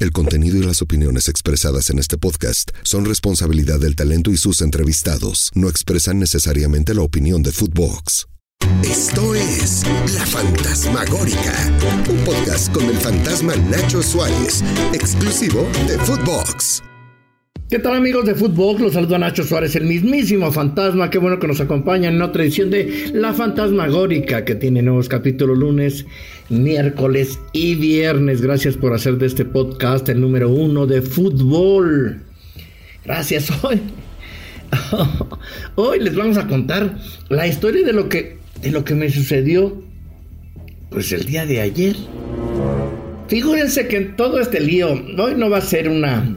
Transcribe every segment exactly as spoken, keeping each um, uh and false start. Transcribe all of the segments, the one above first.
El contenido y las opiniones expresadas en este podcast son responsabilidad del talento y sus entrevistados. No expresan necesariamente la opinión de futvox. Esto es La Fantasmagórica, un podcast con el fantasma Nacho Suárez, exclusivo de futvox. ¿Qué tal, amigos de futvox? Los saluda Nacho Suárez, el mismísimo fantasma. Qué bueno que nos acompaña en otra edición de La Fantasmagórica, que tiene nuevos capítulos lunes, miércoles y viernes. Gracias por hacer de este podcast el número uno de fútbol. Gracias. Hoy, hoy les vamos a contar la historia de lo que, de lo que me sucedió pues el día de ayer. Figúrense que en todo este lío, hoy no va a ser una...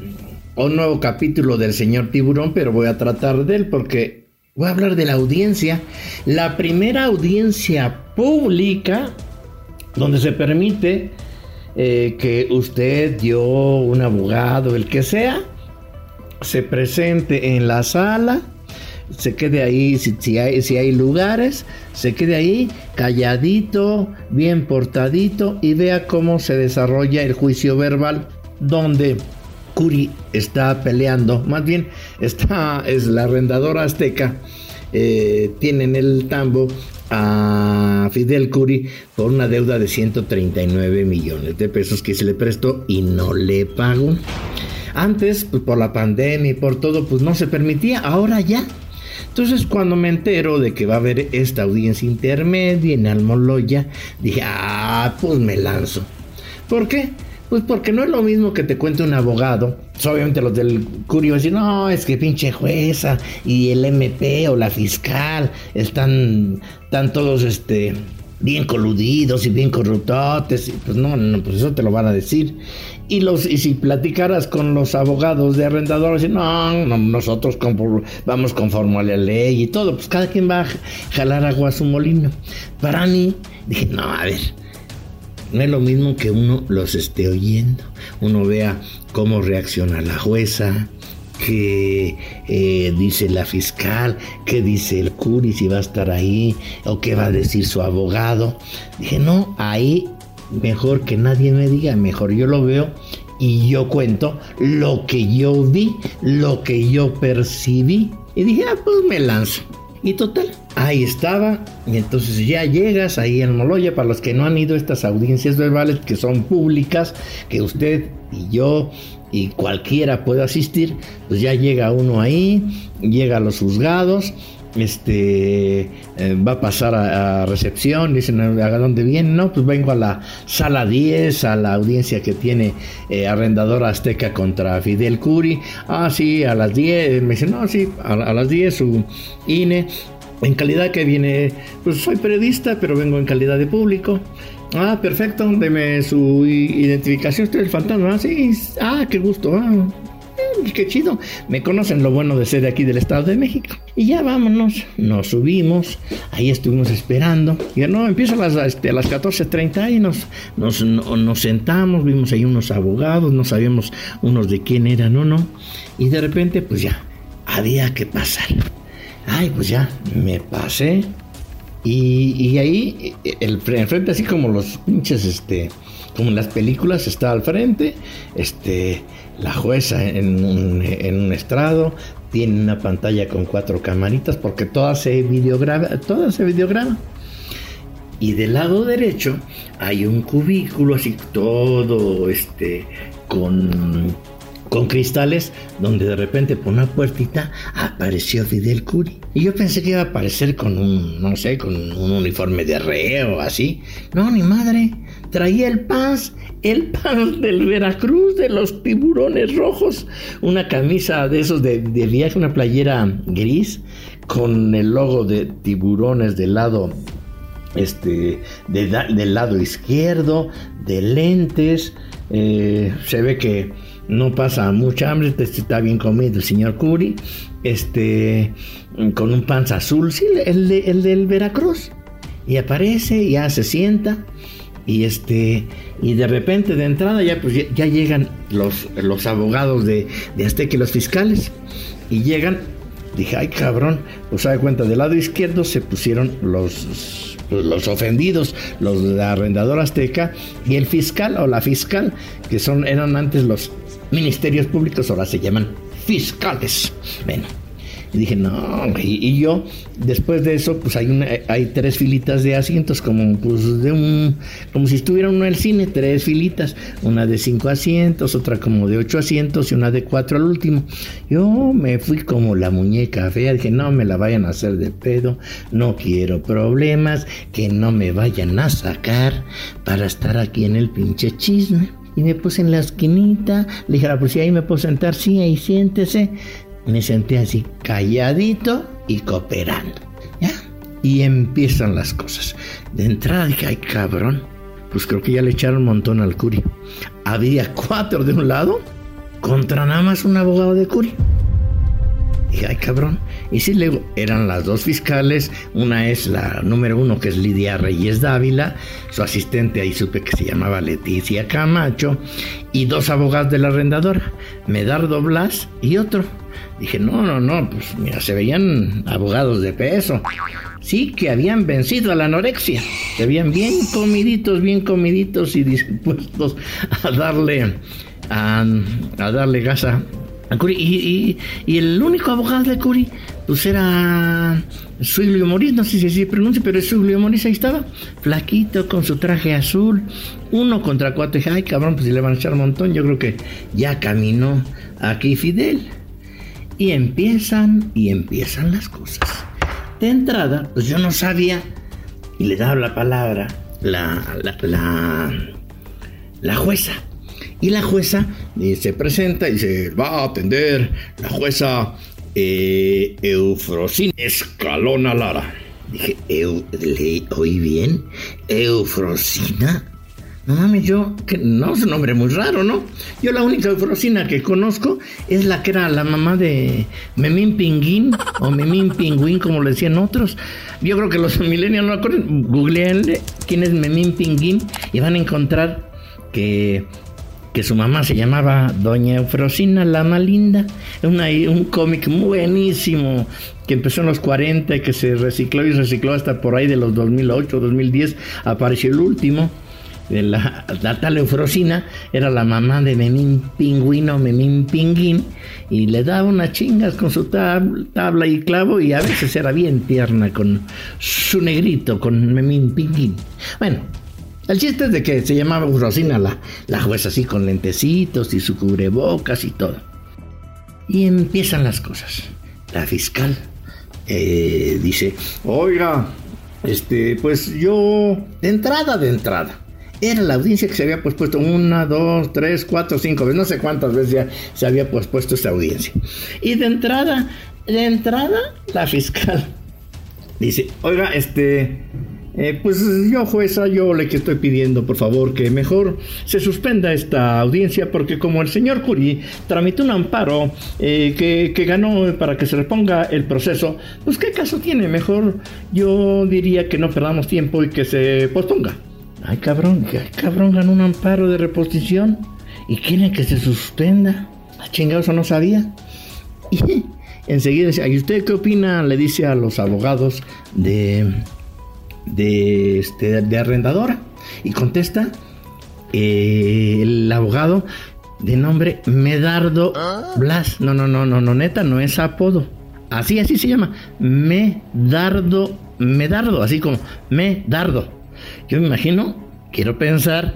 un nuevo capítulo del señor Tiburón, pero voy a tratar de él porque voy a hablar de la audiencia, la primera audiencia pública donde se permite eh, que usted, yo, un abogado, el que sea, se presente en la sala, se quede ahí, si, si, hay, si hay lugares, se quede ahí calladito, bien portadito y vea cómo se desarrolla el juicio verbal donde Kuri está peleando, más bien está, es la arrendadora azteca, eh, tiene en el tambo a Fidel Kuri por una deuda de ciento treinta y nueve millones de pesos que se le prestó y no le pagó. Antes, pues, por la pandemia y por todo, pues no se permitía, ahora ya. Entonces, cuando me entero de que va a haber esta audiencia intermedia en Almoloya, dije, ah, pues me lanzo. ¿Por qué? Pues porque no es lo mismo que te cuente un abogado. Obviamente los del Curio dicen, no, es que pinche jueza y el eme pe o la fiscal están, están todos este, bien coludidos y bien corruptotes. Pues no, no, pues eso te lo van a decir. Y, los, y si platicaras con los abogados de arrendadores, dicen, no, no, nosotros conform, vamos conforme a la ley y todo. Pues cada quien va a jalar agua a su molino. Para mí, dije, no, a ver. No es lo mismo que uno los esté oyendo, uno vea cómo reacciona la jueza, qué eh, dice la fiscal, qué dice el Kuri, si va a estar ahí, o qué va a decir su abogado. Dije, no, ahí mejor que nadie me diga, mejor yo lo veo y yo cuento lo que yo vi, lo que yo percibí. Y dije, ah, pues me lanzo. Y total, ahí estaba, y entonces ya llegas ahí en Moloya, para los que no han ido a estas audiencias verbales que son públicas, que usted y yo y cualquiera puede asistir, pues ya llega uno ahí, llega a los juzgados, este, eh, va a pasar a, a recepción, dicen, ¿a dónde viene? No, pues vengo a la sala diez, a la audiencia que tiene eh, Arrendadora Azteca contra Fidel Kuri. Ah, sí, a las diez, me dicen, no, sí, a, a las diez su I N E, en calidad que viene, pues soy periodista, pero vengo en calidad de público. Ah, perfecto, deme su identificación, usted es el fantasma. Ah, sí, ah, qué gusto, ah. Qué chido, me conocen lo bueno de ser de aquí del Estado de México. Y ya vámonos, nos subimos, ahí estuvimos esperando. Y no, empieza a las, este, a las catorce treinta y nos, nos, no, nos sentamos, vimos ahí unos abogados, no sabíamos unos de quién eran o no. Y de repente, pues ya, había que pasar. Ay, pues ya, me pasé. Y, y ahí, el, el frente así como los pinches, este... como en las películas, está al frente, este, la jueza en un, en un estrado, tiene una pantalla con cuatro camaritas, porque todas se videograban, todas se videograban. Y del lado derecho hay un cubículo así todo, este, con, con cristales, donde de repente por una puertita apareció Fidel Kuri. Y yo pensé que iba a aparecer con un, no sé, con un uniforme de reo, así. No, ni madre. Traía el Paz, el Paz del Veracruz, de los Tiburones Rojos. Una camisa de esos de, de viaje, una playera gris, con el logo de Tiburones del lado, este, de, del lado izquierdo, de lentes. Eh, se ve que no pasa mucha hambre, está bien comido el señor Kuri. Este, con un panza azul, sí, el, de, el del Veracruz. Y aparece, ya se sienta. Y este y de repente de entrada ya pues ya, ya llegan los, los abogados de, de Azteca y los fiscales y llegan, dije, ay cabrón, pues se da cuenta del lado izquierdo se pusieron los los ofendidos, los de la Arrendadora Azteca, y el fiscal o la fiscal, que son eran antes los ministerios públicos, ahora se llaman fiscales. Bueno, y dije, no, y, y yo, después de eso, pues hay una, hay tres filitas de asientos, como pues de un, como si estuviera uno en el cine, tres filitas, una de cinco asientos, otra como de ocho asientos y una de cuatro al último. Yo me fui como la muñeca fea, dije, no me la vayan a hacer de pedo, no quiero problemas, que no me vayan a sacar para estar aquí en el pinche chisme. Y me puse en la esquinita, le dije, pues si ahí me puedo sentar, sí, ahí siéntese. Me senté así, calladito y cooperando, ¿ya? Y empiezan las cosas. De entrada dije, ay, cabrón, pues creo que ya le echaron un montón al Kuri. Había cuatro de un lado contra nada más un abogado de Kuri. Dije, ay, cabrón. Y sí, luego eran las dos fiscales. Una es la número uno, que es Lidia Reyes Dávila. Su asistente, ahí supe que se llamaba Leticia Camacho. Y dos abogados de la arrendadora, Medardo Blas y otro. Dije, no, no, no, pues mira, se veían abogados de peso. Sí, que habían vencido a la anorexia. Se veían bien comiditos, bien comiditos y dispuestos a darle, a, a darle gasa a Kuri. Y, y, y el único abogado de Kuri, pues era Suiglio Moris, no sé si se pronuncia, pero es Suiglio Moris, ahí estaba, flaquito, con su traje azul, uno contra cuatro. Dije, ay, cabrón, pues si le van a echar un montón, yo creo que ya caminó aquí Fidel. Y empiezan, y empiezan las cosas. De entrada, pues yo no sabía, y le daba la palabra la, la, la, la jueza. Y la jueza eh, se presenta y se va a atender la jueza eh, Eufrosina Escalona Lara. Dije, Eu, ¿le oí bien? ¿Eufrosina? No mames, yo, que no, es un nombre muy raro, ¿no? Yo la única Eufrosina que conozco es la que era la mamá de Memín Pingüín, o Memín Pingüín, como le decían otros. Yo creo que los millennials no acuerdan. Googleenle quién es Memín Pingüín y van a encontrar que, que su mamá se llamaba Doña Eufrosina, la Malinda. Una, un cómic buenísimo que empezó en los cuarenta y que se recicló y recicló hasta por ahí de los dos mil ocho, dos mil diez, apareció el último. De la, la tal Eufrosina era la mamá de Memín Pingüino, Memín Pinguín, y le daba unas chingas con su tab, tabla y clavo, y a veces era bien tierna con su negrito, con Memín Pinguín. Bueno, el chiste es de que se llamaba Eufrosina la, la jueza, así con lentecitos y su cubrebocas y todo. Y empiezan las cosas. La fiscal eh, dice, oiga, este, pues yo, de entrada, de entrada, era la audiencia que se había pospuesto una, dos, tres, cuatro, cinco veces, no sé cuántas veces ya se había pospuesto esta audiencia. Y de entrada, de entrada, la fiscal dice, oiga, este, eh, pues yo, jueza, yo le que estoy pidiendo, por favor, que mejor se suspenda esta audiencia, porque como el señor Kuri tramitó un amparo eh, que, que ganó para que se reponga el proceso, pues ¿qué caso tiene? Mejor yo diría que no perdamos tiempo y que se posponga. Ay, cabrón, ay, cabrón, ganó un amparo de reposición y quieren que se suspenda. A chingados, no sabía. Y enseguida decía, ¿y usted qué opina? Le dice a los abogados de, de, este, de arrendadora. Y contesta eh, el abogado de nombre Medardo Blas. No, no, no, no, no, neta, no es apodo. Así, así se llama. Medardo, Medardo, así como Medardo. Yo me imagino, quiero pensar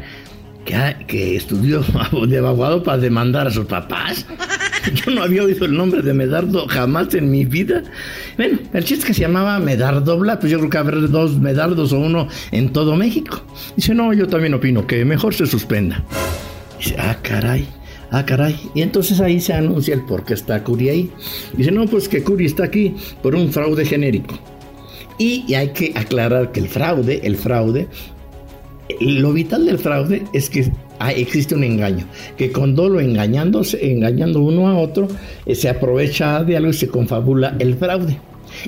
que, que estudió de abogado para demandar a sus papás. Yo no había oído el nombre de Medardo jamás en mi vida. Bueno, el chiste es que se llamaba Medardo Blas, pues yo creo que habrá dos Medardos o uno en todo México. Dice, no, yo también opino que mejor se suspenda. Dice, ah, caray. Ah, caray. Y entonces ahí se anuncia el por qué está Kuri ahí. Dice, no, pues que Kuri está aquí por un fraude genérico. Y, y hay que aclarar que el fraude, el fraude, lo vital del fraude es que hay, existe un engaño, que con dolo engañándose, engañando uno a otro, eh, se aprovecha de algo y se confabula el fraude.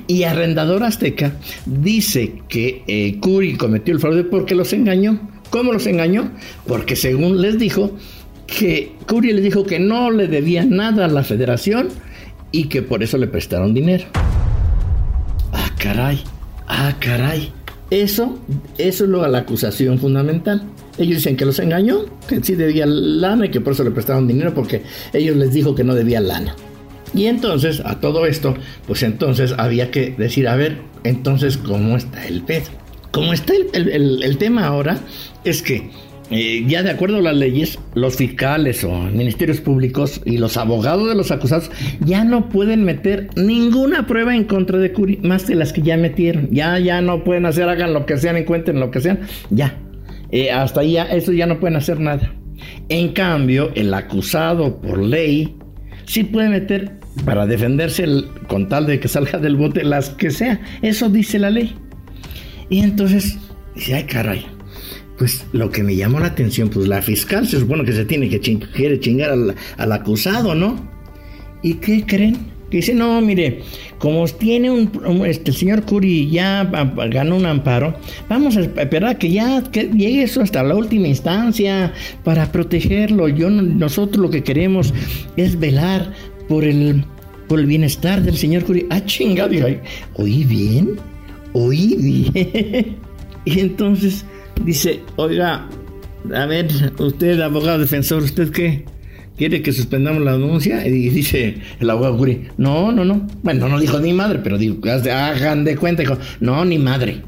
Y Arrendadora Azteca dice que eh, Kuri cometió el fraude porque los engañó. ¿Cómo los engañó? Porque según les dijo, que Kuri les dijo que no le debía nada a la federación y que por eso le prestaron dinero. Ah, caray. Ah, caray. Eso, eso es lo, la acusación fundamental. Ellos dicen que los engañó, que sí debía lana y que por eso le prestaron dinero porque ellos les dijo que no debía lana. Y entonces, a todo esto, pues entonces había que decir, a ver, entonces, ¿cómo está el pedo? ¿Cómo está el, el, el, el tema ahora? Es que eh, ya de acuerdo a las leyes, los fiscales o ministerios públicos y los abogados de los acusados ya no pueden meter ninguna prueba en contra de Kuri, más de las que ya metieron. Ya, ya no pueden hacer, hagan lo que sean, encuentren lo que sean, ya. Eh, hasta ahí ya, eso ya no pueden hacer nada. En cambio, el acusado por ley sí puede meter para defenderse el, con tal de que salga del bote las que sea. Eso dice la ley. Y entonces, dice, ay caray, pues lo que me llamó la atención, pues la fiscal se supone que se tiene que ching- quiere chingar al, al acusado, ¿no? ¿Y qué creen? Que dice, no, mire, como tiene un, un este, el señor Kuri ya a, ganó un amparo, vamos a esperar que ya que llegue eso hasta la última instancia para protegerlo. Yo, nosotros lo que queremos es velar por el, por el bienestar del señor Kuri. Ah, chingado, dije, oí bien, oí bien. Y entonces dice, oiga, a ver, usted, abogado defensor, ¿usted qué? ¿Quiere que suspendamos la denuncia? Y dice el abogado Kuri, no, no, no. Bueno, no dijo ni madre, pero dijo, hagan de cuenta. Dijo, no, ni madre.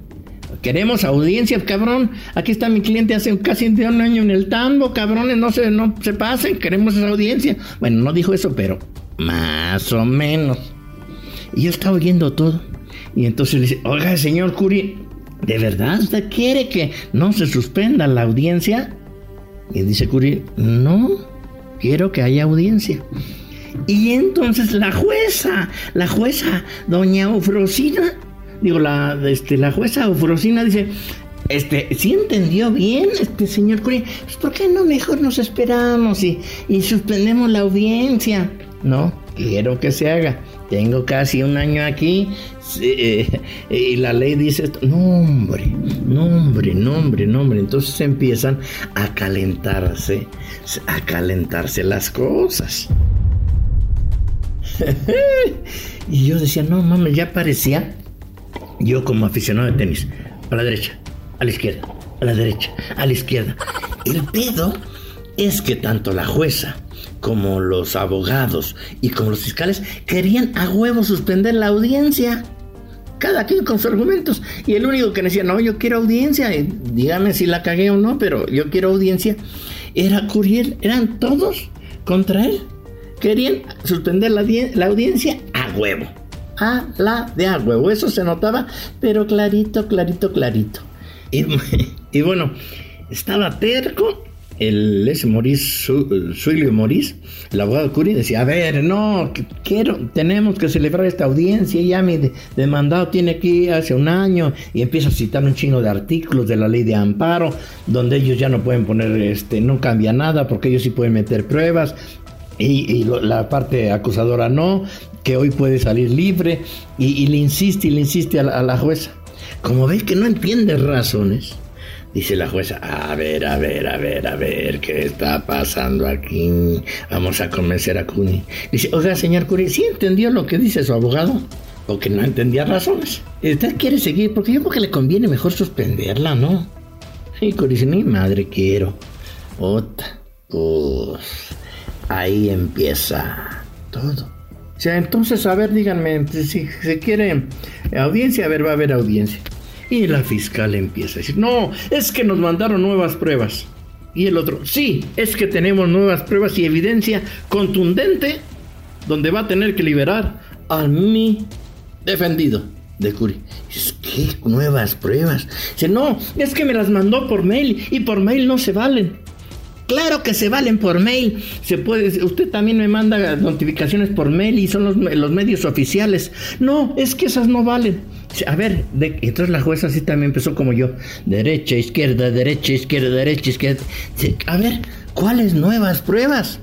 Queremos audiencias, cabrón. Aquí está mi cliente hace casi un año en el tambo, cabrones. No se, no se pasen, queremos esa audiencia. Bueno, no dijo eso, pero más o menos. Y yo estaba oyendo todo. Y entonces le dice, oiga, señor Kuri, ¿de verdad usted quiere que no se suspenda la audiencia? Y dice Kuri, no. Quiero que haya audiencia. Y entonces la jueza, la jueza, doña Eufrosina, digo, la, este, la jueza Eufrosina dice, este, ¿sí entendió bien este señor Kuri? Pues, ¿por qué no mejor nos esperamos y, y suspendemos la audiencia? No, quiero que se haga. Tengo casi un año aquí eh, eh, y la ley dice esto. No, hombre, no, hombre, no, hombre, no, hombre. Entonces empiezan a calentarse, a calentarse las cosas. Y yo decía, no, mames, ya parecía yo como aficionado de tenis. A la derecha, a la izquierda, a la derecha, a la izquierda. El pedo es que tanto la jueza como los abogados y como los fiscales querían a huevo suspender la audiencia, cada quien con sus argumentos, y el único que decía, no, yo quiero audiencia, dígame si la cagué o no, pero yo quiero audiencia, era Kuri. Eran todos contra él, querían suspender la, la audiencia a huevo, a la de a huevo, eso se notaba, pero clarito, clarito, clarito. Y, y bueno, estaba terco el ese Moris, su, Suiglio Moris, el abogado Kuri, decía, a ver, no, quiero, tenemos que celebrar esta audiencia, ya mi de, demandado tiene que ir hace un año, y empieza a citar un chingo de artículos de la ley de amparo, donde ellos ya no pueden poner, este, no cambia nada, porque ellos sí pueden meter pruebas, y, y lo, la parte acusadora no, que hoy puede salir libre, y, y le insiste, y le insiste a la, a la jueza. Como ves que no entiende razones, dice la jueza, a ver, a ver, a ver, a ver, ¿qué está pasando aquí? Vamos a convencer a Kuri. Dice, oiga, señor Kuri, ¿sí entendió lo que dice su abogado? O que no entendía razones. ¿Usted quiere seguir? Porque yo creo que le conviene mejor suspenderla, ¿no? Sí, Kuri dice, mi madre quiero. Otra, pues, ahí empieza todo. O sea, entonces, a ver, díganme, si se quiere audiencia, a ver, va a haber audiencia. Y la fiscal empieza a decir, no, es que nos mandaron nuevas pruebas. Y el otro, sí, es que tenemos nuevas pruebas y evidencia contundente donde va a tener que liberar a mi defendido de Kuri. Es que nuevas pruebas. Dice, no, es que me las mandó por mail y por mail no se valen. Claro que se valen por mail. Se puede, usted también me manda notificaciones por mail y son los, los medios oficiales. No, es que esas no valen. A ver, de, entonces la jueza sí también empezó como yo. Derecha, izquierda, derecha, izquierda, derecha, izquierda. A ver, ¿cuáles nuevas pruebas?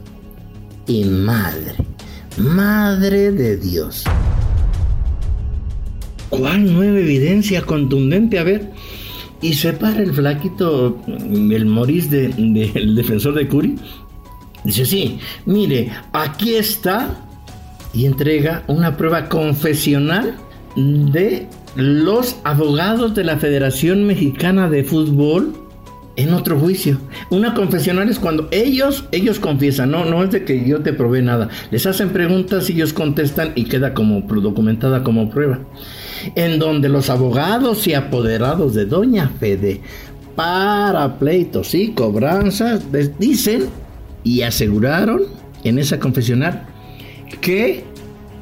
Y madre, madre de Dios. ¿Cuál nueva evidencia contundente? A ver. Y se para el flaquito, el Moris de, de, el defensor de Kuri. Dice, sí, mire, aquí está. Y entrega una prueba confesional de los abogados de la Federación Mexicana de Fútbol en otro juicio. Una confesional es cuando ellos, ellos confiesan, no, no es de que yo te probé nada. Les hacen preguntas y ellos contestan y queda como documentada como prueba. En donde los abogados y apoderados de Doña Fede para pleitos y cobranzas les dicen y aseguraron en esa confesional que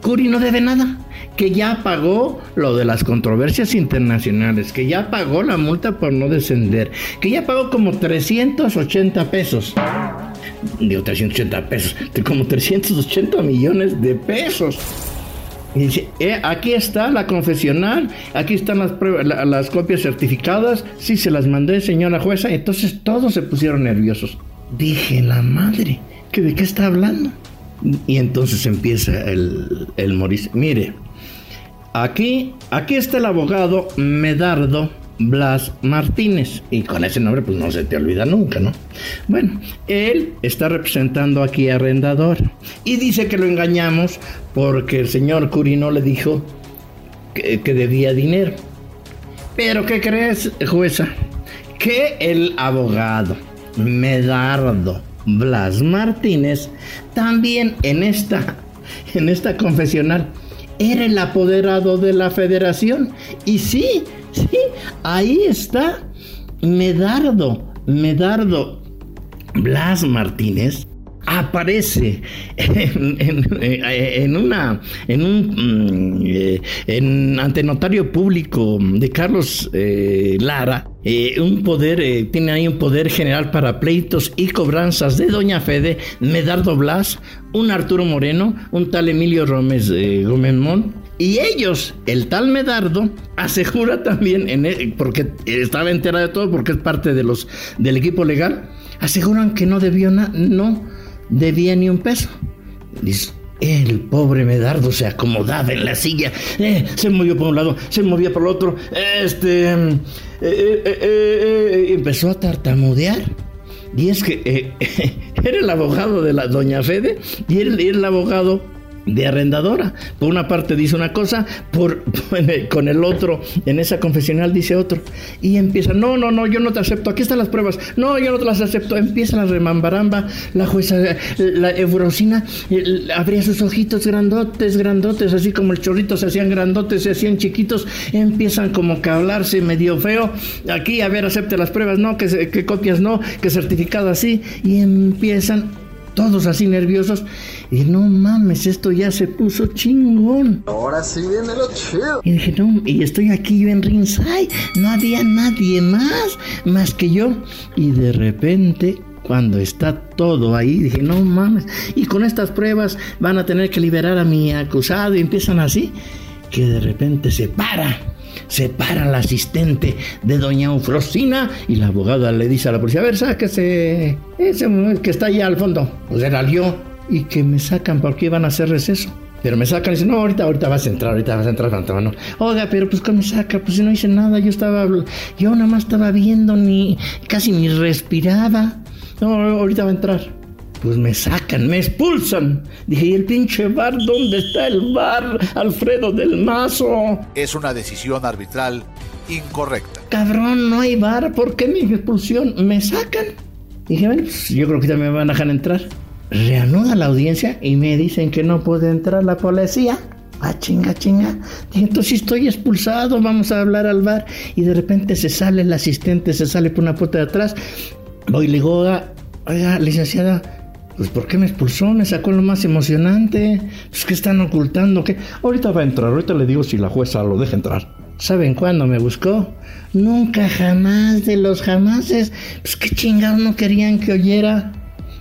Kuri no debe nada, que ya pagó lo de las controversias internacionales, que ya pagó la multa por no descender, que ya pagó como trescientos ochenta pesos. Digo, trescientos ochenta pesos, como trescientos ochenta millones de pesos. Y dice, eh, aquí está la confesional, aquí están las pruebas, la, las copias certificadas, sí se las mandé, señora jueza. Entonces todos se pusieron nerviosos. Dije, la madre, ¿que de qué está hablando? Y entonces empieza el, el Moris, mire, Aquí, aquí está el abogado Medardo Blas Martínez. Y con ese nombre pues no se te olvida nunca, ¿no? Bueno, él está representando aquí a Arrendadora. Y dice que lo engañamos porque el señor Kuri no le dijo que, que debía dinero. Pero ¿qué crees, jueza? Que el abogado Medardo Blas Martínez también en esta, en esta confesional era el apoderado de la federación. Y sí, sí, ahí está Medardo, Medardo Blas Martínez aparece en, en, en una en un en, ante notario público de Carlos eh, Lara, eh, un poder eh, tiene ahí un poder general para pleitos y cobranzas de Doña Fede, Medardo Blas, un Arturo Moreno, un tal Emilio Romes, eh, Gómez Mon, y ellos, el tal Medardo asegura también en el, porque estaba entera de todo porque es parte de los del equipo legal, aseguran que no debió nada, no debía ni un peso. Dice, el pobre Medardo se acomodaba en la silla, eh, se movió por un lado, se movía por el otro, este, eh, eh, eh, eh, empezó a tartamudear. Y es que eh, eh, era el abogado de la Doña Fede y era, era el abogado de Arrendadora. Por una parte dice una cosa, por, con el otro, en esa confesional dice otro. Y empieza, no, no, no, yo no te acepto, aquí están las pruebas, no, yo no te las acepto. Empieza la remambaramba, la jueza, la Eufrosina, abría sus ojitos grandotes, grandotes, así como el chorrito, se hacían grandotes, se hacían chiquitos, empiezan como que a hablarse medio feo, aquí, a ver, acepte las pruebas, no, que, que copias no, que certificadas sí, y empiezan todos así nerviosos. Y no mames, esto ya se puso chingón. Ahora sí viene lo chido. Y dije, no, y estoy aquí yo en ringside. No había nadie más, más que yo. Y de repente, cuando está todo ahí, dije, no mames. Y con estas pruebas van a tener que liberar a mi acusado. Y empiezan así, que de repente se para. Se para la asistente de Doña Eufrosina y la abogada le dice a la policía, a ver, sáquese ese que está allá al fondo. Pues era yo. Y que me sacan porque iban a hacer receso. Pero me sacan y dicen, no, ahorita, ahorita vas a entrar, ahorita vas a entrar, fantasma. Oiga, pero pues que me saca, pues si no hice nada, yo estaba, yo nada más estaba viendo, ni, casi ni respiraba. No, ahorita va a entrar. Pues me sacan, me expulsan. Dije, ¿y el pinche bar? ¿Dónde está el bar, Alfredo del Mazo? Es una decisión arbitral incorrecta. Cabrón, no hay bar. ¿Por qué mi expulsión? Me sacan. Dije, bueno, pues yo creo que también me van a dejar entrar. Reanuda la audiencia y me dicen que no puede entrar la policía. Ah, chinga, chinga. Dije, entonces estoy expulsado, vamos a hablar al bar. Y de repente se sale el asistente, se sale por una puerta de atrás. Voy y le digo, oiga, licenciada, pues ¿por qué me expulsó? Me sacó lo más emocionante. Pues ¿qué están ocultando? ¿Qué? Ahorita va a entrar, ahorita le digo si la jueza lo deja entrar. ¿Saben cuándo me buscó? Nunca jamás de los jamases. Pues qué chingados no querían que oyera.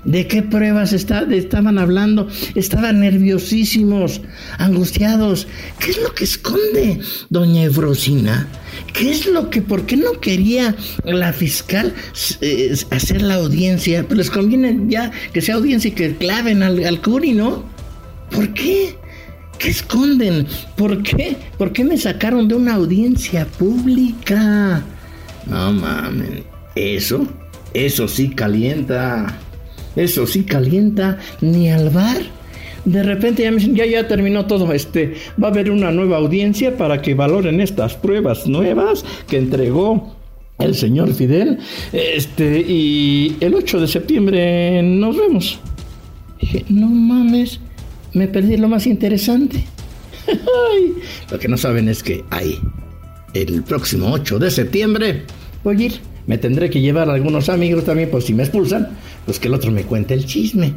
¿De qué pruebas está, de, estaban hablando? Estaban nerviosísimos, angustiados. ¿Qué es lo que esconde Doña Eufrosina? ¿Qué es lo que, por qué no quería la fiscal eh, hacer la audiencia? Pues les conviene ya que sea audiencia y que claven al, al Kuri, ¿no? ¿Por qué? ¿Qué esconden? ¿Por qué? ¿Por qué me sacaron de una audiencia pública? No mames, eso, eso sí calienta. Eso sí calienta, ni al bar. de repente ya me dicen, ya, ya terminó todo, este, va a haber una nueva audiencia para que valoren estas pruebas nuevas que entregó el señor Fidel, este, y el ocho de septiembre nos vemos. Dije, no mames, me perdí lo más interesante. Lo que no saben es que ahí, el próximo ocho de septiembre, voy a ir. Me tendré que llevar a algunos amigos también, pues si me expulsan, pues que el otro me cuente el chisme.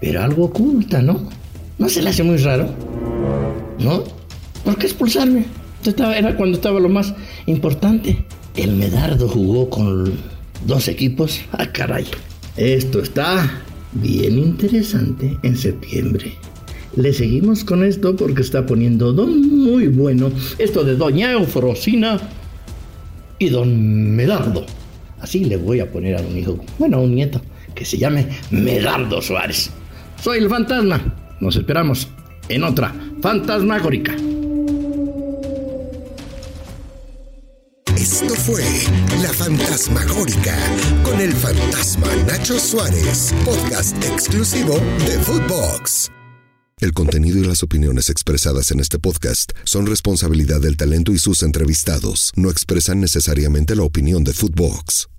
Pero algo oculta, ¿no? ¿No se le hace muy raro? ¿No? ¿Por qué expulsarme? Era cuando estaba lo más importante. El Medardo jugó con dos equipos. ¡Ah, caray! Esto está bien interesante en septiembre. Le seguimos con esto porque está poniendo don muy bueno esto de doña Eufrosina y don Medardo. Así le voy a poner a un hijo, bueno, a un nieto, que se llame Medardo Suárez. Soy el fantasma. Nos esperamos en otra Fantasmagórica. Esto fue La Fantasmagórica con el fantasma Nacho Suárez, podcast exclusivo de futvox. El contenido y las opiniones expresadas en este podcast son responsabilidad del talento y sus entrevistados. No expresan necesariamente la opinión de futvox.